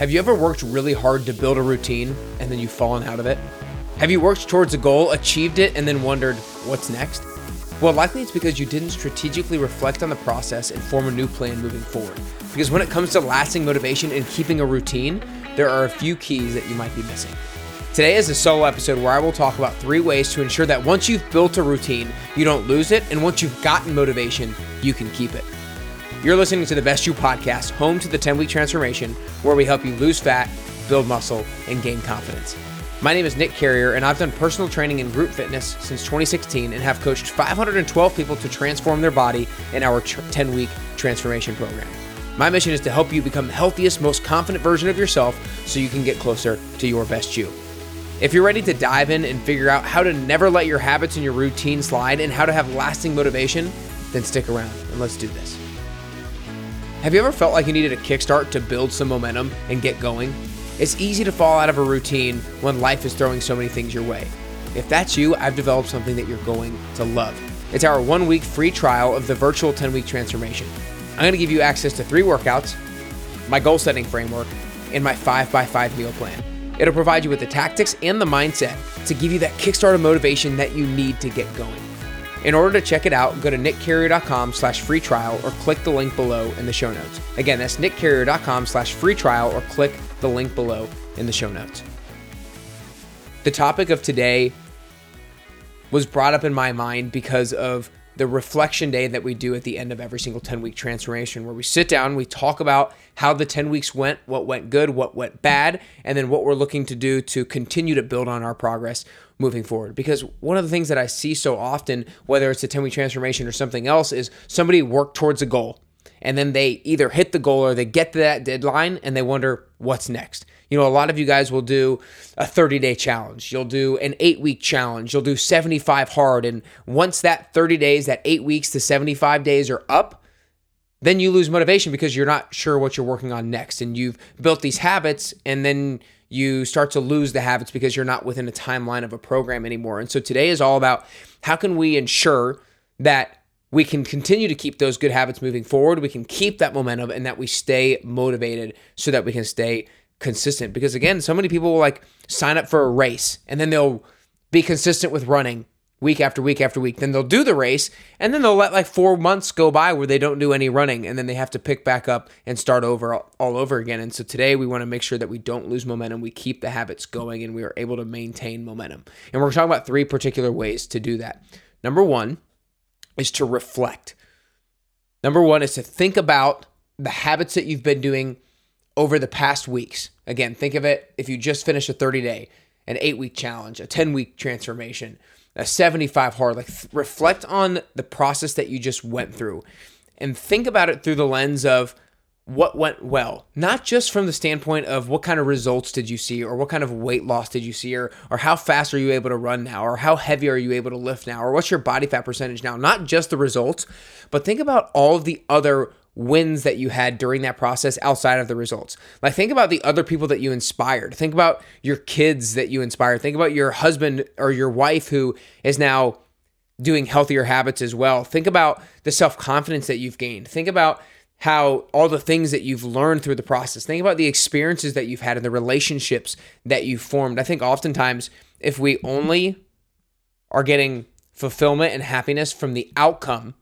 Have you ever worked really hard to build a routine and then you've fallen out of it? Have you worked towards a goal, achieved it, and then wondered, what's next? Well, likely it's because you didn't strategically reflect on the process and form a new plan moving forward. Because when it comes to lasting motivation and keeping a routine, there are a few keys that you might be missing. Today is a solo episode where I will talk about 3 ways to ensure that once you've built a routine, you don't lose it, and once you've gotten motivation, you can keep it. You're listening to The Best You Podcast, home to the 10-Week Transformation, where we help you lose fat, build muscle, and gain confidence. My name is Nick Carrier, and I've done personal training and group fitness since 2016 and have coached 512 people to transform their body in our 10-Week Transformation program. My mission is to help you become the healthiest, most confident version of yourself so you can get closer to your best you. If you're ready to dive in and figure out how to never let your habits and your routine slide and how to have lasting motivation, then stick around and let's do this. Have you ever felt like you needed a kickstart to build some momentum and get going? It's easy to fall out of a routine when life is throwing so many things your way. If that's you, I've developed something that you're going to love. It's our 1-week free trial of the virtual 10-week transformation. I'm going to give you access to 3 workouts, my goal setting framework, and my 5x5 meal plan. It'll provide you with the tactics and the mindset to give you that kickstart of motivation that you need to get going. In order to check it out, go to nickcarrier.com/free trial or click the link below in the show notes. Again, that's nickcarrier.com/free trial or click the link below in the show notes. The topic of today was brought up in my mind because of the reflection day that we do at the end of every single 10-week transformation, where we sit down, we talk about how the 10 weeks went, what went good, what went bad, and then what we're looking to do to continue to build on our progress moving forward. Because one of the things that I see so often, whether it's a 10-week transformation or something else, is somebody worked towards a goal, and then they either hit the goal or they get to that deadline and they wonder, what's next? You know, a lot of you guys will do a 30-day challenge. You'll do an 8-week challenge. You'll do 75 hard. And once that 30 days, that 8 weeks to 75 days are up, then you lose motivation because you're not sure what you're working on next. And you've built these habits, and then you start to lose the habits because you're not within a timeline of a program anymore. And so today is all about how can we ensure that we can continue to keep those good habits moving forward. We can keep that momentum and that we stay motivated so that we can stay consistent. Because again, so many people will like sign up for a race and then they'll be consistent with running week after week after week. Then they'll do the race and then they'll let like 4 months go by where they don't do any running, and then they have to pick back up and start over all over again. And so today we want to make sure that we don't lose momentum. We keep the habits going and we are able to maintain momentum. And we're talking about 3 particular ways to do that. Number 1, is to reflect. Number 1 is to think about the habits that you've been doing over the past weeks. Again, think of it, if you just finished a 30-day, an 8-week challenge, a 10-week transformation, a 75 hard, like reflect on the process that you just went through and think about it through the lens of what went well, not just from the standpoint of what kind of results did you see or what kind of weight loss did you see or how fast are you able to run now or how heavy are you able to lift now or what's your body fat percentage now, not just the results, but think about all of the other wins that you had during that process outside of the results. Like think about the other people that you inspired. Think about your kids that you inspired. Think about your husband or your wife who is now doing healthier habits as well. Think about the self-confidence that you've gained. Think about how all the things that you've learned through the process. Think about the experiences that you've had and the relationships that you've formed. I think oftentimes if we only are getting fulfillment and happiness from the outcome,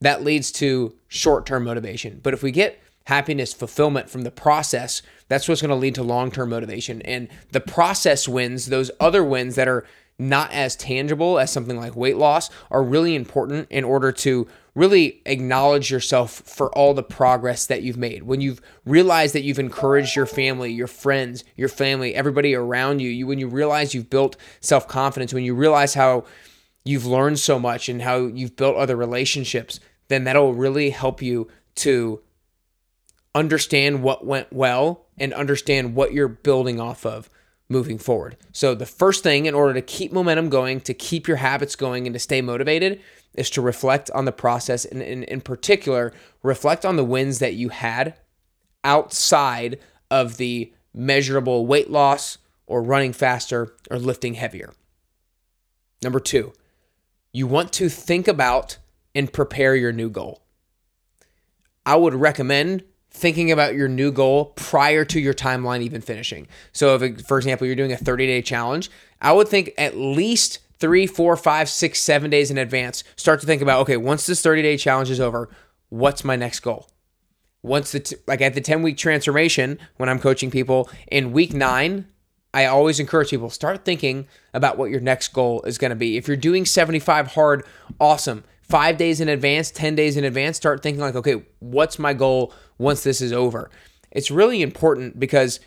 that leads to short-term motivation. But if we get happiness, fulfillment from the process, that's what's going to lead to long-term motivation. And the process wins, those other wins that are not as tangible as something like weight loss, are really important in order to really acknowledge yourself for all the progress that you've made. When you've realized that you've encouraged your family, your friends, your family, everybody around you, when you realize you've built self-confidence, when you realize how you've learned so much and how you've built other relationships, then that'll really help you to understand what went well and understand what you're building off of moving forward. So the first thing in order to keep momentum going, to keep your habits going, and to stay motivated is to reflect on the process and in particular, reflect on the wins that you had outside of the measurable weight loss or running faster or lifting heavier. Number 2, you want to think about and prepare your new goal. I would recommend thinking about your new goal prior to your timeline even finishing. So if, for example, you're doing a 30-day challenge, I would think at least 3, 4, 5, 6, 7 days in advance, start to think about, okay, once this 30-day challenge is over, what's my next goal? Once like at the 10-week transformation, when I'm coaching people in week 9, I always encourage people, start thinking about what your next goal is going to be. If you're doing 75 hard, awesome. 5 days in advance, 10 days in advance, start thinking like, okay, what's my goal once this is over? It's really important because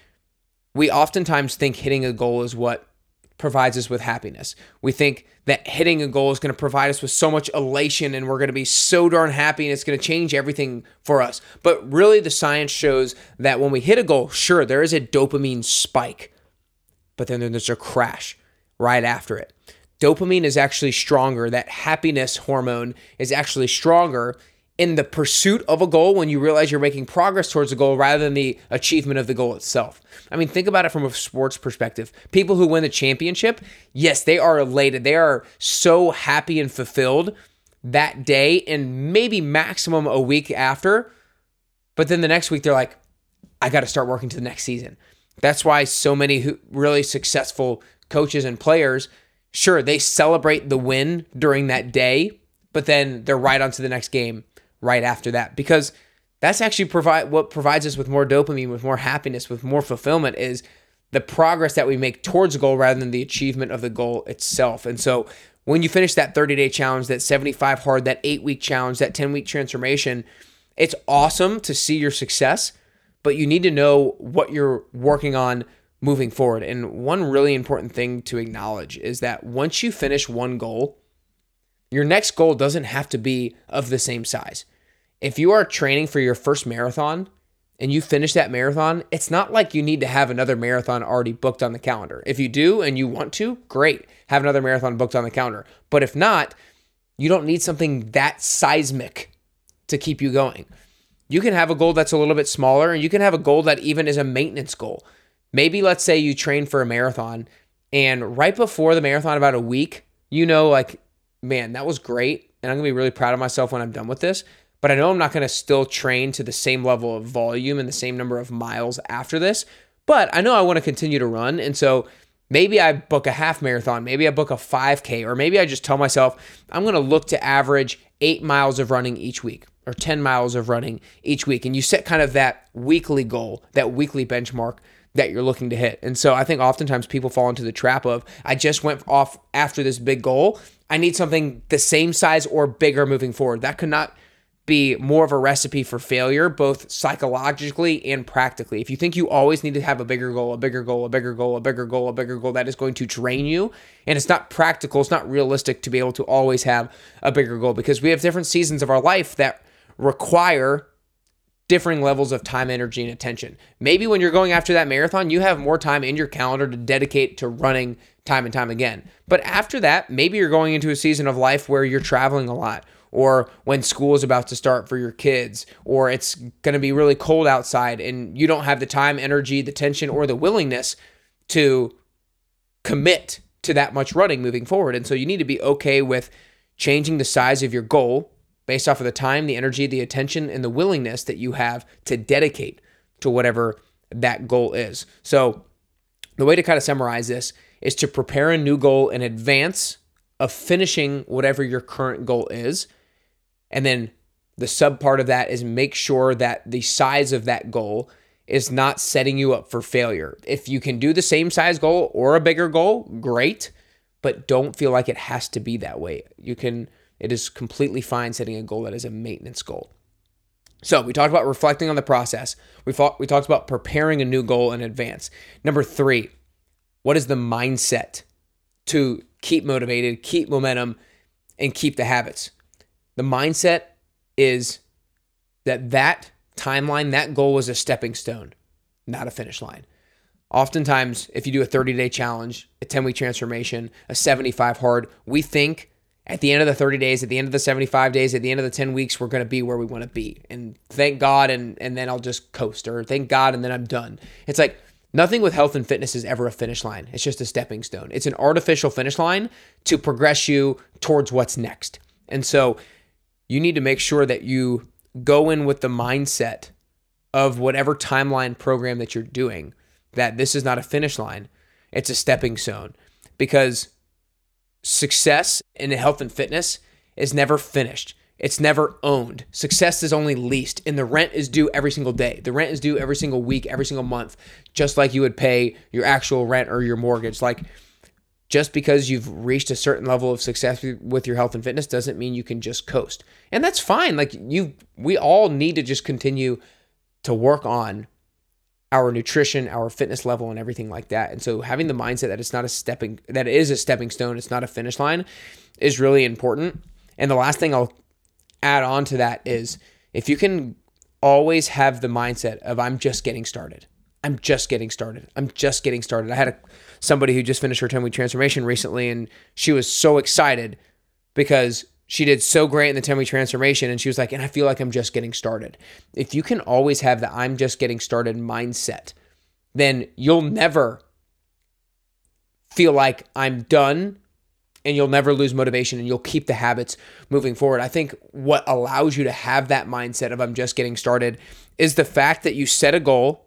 we oftentimes think hitting a goal is what provides us with happiness. We think that hitting a goal is going to provide us with so much elation and we're going to be so darn happy and it's going to change everything for us. But really the science shows that when we hit a goal, sure, there is a dopamine spike, but then there's a crash right after it. Dopamine is actually stronger. That happiness hormone is actually stronger in the pursuit of a goal when you realize you're making progress towards a goal rather than the achievement of the goal itself. I mean, think about it from a sports perspective. People who win the championship, yes, they are elated. They are so happy and fulfilled that day and maybe maximum a week after. But then the next week, they're like, I got to start working to the next season. That's why so many really successful coaches and players, sure, they celebrate the win during that day, but then they're right onto the next game right after that, because that's actually what provides us with more dopamine, with more happiness, with more fulfillment is the progress that we make towards a goal rather than the achievement of the goal itself. And so when you finish that 30-day challenge, that 75 hard, that 8-week challenge, that 10-week transformation, it's awesome to see your success, but you need to know what you're working on moving forward. And one really important thing to acknowledge is that once you finish one goal, your next goal doesn't have to be of the same size. If you are training for your first marathon and you finish that marathon, it's not like you need to have another marathon already booked on the calendar. If you do and you want to, great, have another marathon booked on the calendar. But if not, you don't need something that seismic to keep you going. You can have a goal that's a little bit smaller, and you can have a goal that even is a maintenance goal. Maybe let's say you train for a marathon, and right before the marathon, about a week, you know, like, man, that was great, and I'm going to be really proud of myself when I'm done with this, but I know I'm not going to still train to the same level of volume and the same number of miles after this, but I know I want to continue to run, and so maybe I book a half marathon, maybe I book a 5K, or maybe I just tell myself I'm going to look to average 8 miles of running each week, or 10 miles of running each week. And you set kind of that weekly goal, that weekly benchmark that you're looking to hit. And so I think oftentimes people fall into the trap of, I just went off after this big goal. I need something the same size or bigger moving forward. That could not be more of a recipe for failure, both psychologically and practically. If you think you always need to have a bigger goal, a bigger goal, a bigger goal, a bigger goal, a bigger goal, that is going to drain you. And it's not practical. It's not realistic to be able to always have a bigger goal, because we have different seasons of our life that require differing levels of time, energy, and attention. Maybe when you're going after that marathon, you have more time in your calendar to dedicate to running time and time again. But after that, maybe you're going into a season of life where you're traveling a lot, or when school is about to start for your kids, or it's going to be really cold outside and you don't have the time, energy, the tension, or the willingness to commit to that much running moving forward. And so you need to be okay with changing the size of your goal based off of the time, the energy, the attention, and the willingness that you have to dedicate to whatever that goal is. So the way to kind of summarize this is to prepare a new goal in advance of finishing whatever your current goal is. And then the sub part of that is make sure that the size of that goal is not setting you up for failure. If you can do the same size goal or a bigger goal, great, but don't feel like it has to be that way. It is completely fine setting a goal that is a maintenance goal. So we talked about reflecting on the process. We talked about preparing a new goal in advance. Number 3, what is the mindset to keep motivated, keep momentum, and keep the habits? The mindset is that timeline, that goal was a stepping stone, not a finish line. Oftentimes, if you do a 30-day challenge, a 10-week transformation, a 75 hard, we think at the end of the 30 days, at the end of the 75 days, at the end of the 10 weeks, we're going to be where we want to be. And thank God, and then I'll just coast, or thank God, and then I'm done. It's like nothing with health and fitness is ever a finish line. It's just a stepping stone. It's an artificial finish line to progress you towards what's next. And so you need to make sure that you go in with the mindset of whatever timeline program that you're doing, that this is not a finish line. It's a stepping stone, because success in health and fitness is never finished. It's never owned. Success is only leased, and the rent is due every single day. The rent is due every single week, every single month, just like you would pay your actual rent or your mortgage. Like, just because you've reached a certain level of success with your health and fitness doesn't mean you can just coast. And that's fine. Like, we all need to just continue to work on our nutrition, our fitness level, and everything like that. And so having the mindset that that it is a stepping stone, it's not a finish line, is really important. And the last thing I'll add on to that is, if you can always have the mindset of, I'm just getting started. I'm just getting started. I'm just getting started. I had somebody who just finished her 10-week transformation recently, and she was so excited because she did so great in the 10-week transformation, and she was like, and I feel like I'm just getting started. If you can always have the I'm just getting started mindset, then you'll never feel like I'm done, and you'll never lose motivation, and you'll keep the habits moving forward. I think what allows you to have that mindset of I'm just getting started is the fact that you set a goal,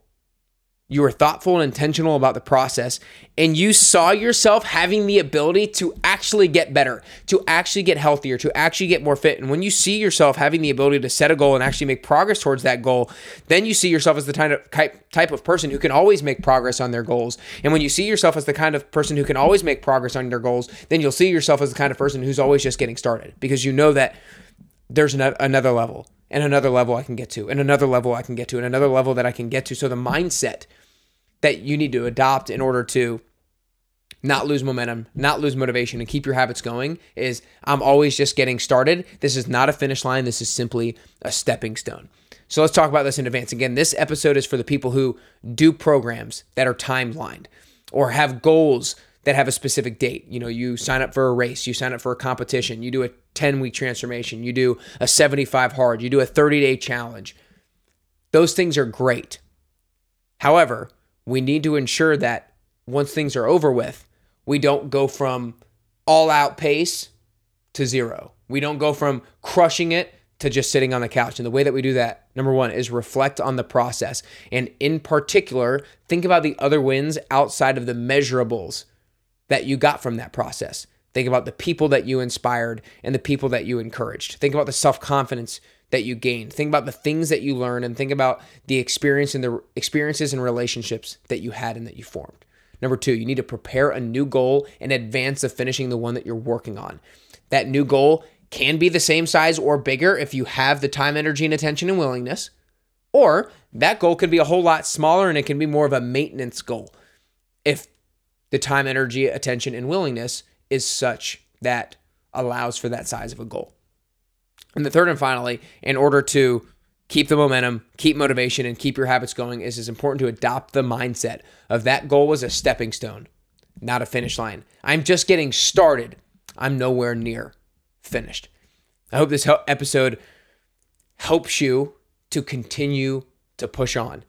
you were thoughtful and intentional about the process, and you saw yourself having the ability to actually get better, to actually get healthier, to actually get more fit. And when you see yourself having the ability to set a goal and actually make progress towards that goal, then you see yourself as the type of person who can always make progress on their goals. And when you see yourself as the kind of person who can always make progress on their goals, then you'll see yourself as the kind of person who's always just getting started, because you know that there's another level, and another level I can get to, and another level I can get to, and another level that I can get to. So the mindset that you need to adopt in order to not lose momentum, not lose motivation, and keep your habits going is, I'm always just getting started. This is not a finish line. This is simply a stepping stone. So let's talk about this in advance. Again, this episode is for the people who do programs that are timelined or have goals that have a specific date. You know, you sign up for a race, you sign up for a competition, you do a 10-week transformation, you do a 75 hard, you do a 30-day challenge. Those things are great. However, we need to ensure that once things are over with, we don't go from all-out pace to zero. We don't go from crushing it to just sitting on the couch. And the way that we do that, number one, is reflect on the process. And in particular, think about the other wins outside of the measurables that you got from that process. Think about the people that you inspired and the people that you encouraged. Think about the self-confidence that you gained. Think about the things that you learned, and think about the experiences and relationships that you had and that you formed. Number two, you need to prepare a new goal in advance of finishing the one that you're working on. That new goal can be the same size or bigger if you have the time, energy, and attention and willingness, or that goal could be a whole lot smaller and it can be more of a maintenance goal if the time, energy, attention, and willingness is such that allows for that size of a goal. And the third and finally, in order to keep the momentum, keep motivation, and keep your habits going, is it's important to adopt the mindset of that goal was a stepping stone, not a finish line. I'm just getting started. I'm nowhere near finished. I hope this episode helps you to continue to push on,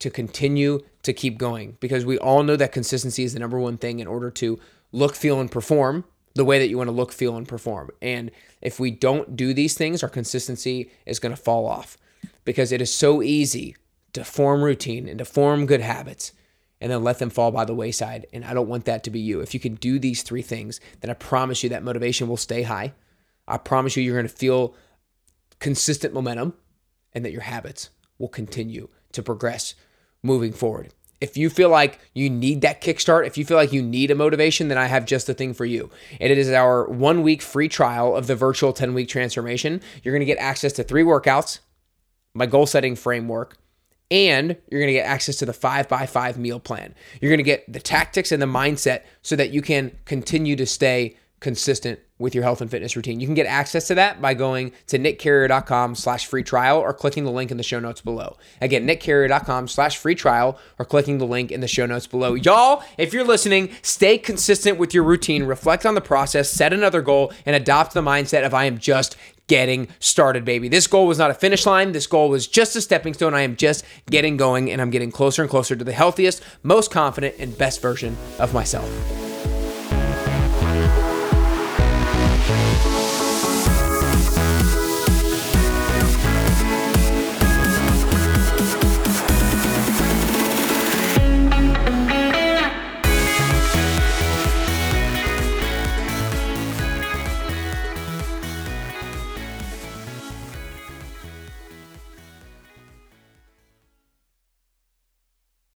to continue to keep going, because we all know that consistency is the number one thing in order to look, feel, and perform the way that you want to look, feel, and perform. And if we don't do these things, our consistency is going to fall off, because it is so easy to form routine and to form good habits and then let them fall by the wayside. And I don't want that to be you. If you can do these three things, then I promise you that motivation will stay high. I promise you, you're going to feel consistent momentum, and that your habits will continue to progress moving forward. If you feel like you need that kickstart, if you feel like you need a motivation, then I have just the thing for you. And it is our 1-week free trial of the virtual 10-week transformation. You're going to get access to 3 workouts, my goal setting framework, and you're going to get access to the 5x5 meal plan. You're going to get the tactics and the mindset so that you can continue to stay consistent with your health and fitness routine. You can get access to that by going to nickcarrier.com/free trial or clicking the link in the show notes below. Again, nickcarrier.com/free trial or clicking the link in the show notes below. Y'all, if you're listening, stay consistent with your routine, reflect on the process, set another goal, and adopt the mindset of I am just getting started, baby. This goal was not a finish line. This goal was just a stepping stone. I am just getting going, and I'm getting closer and closer to the healthiest, most confident, and best version of myself.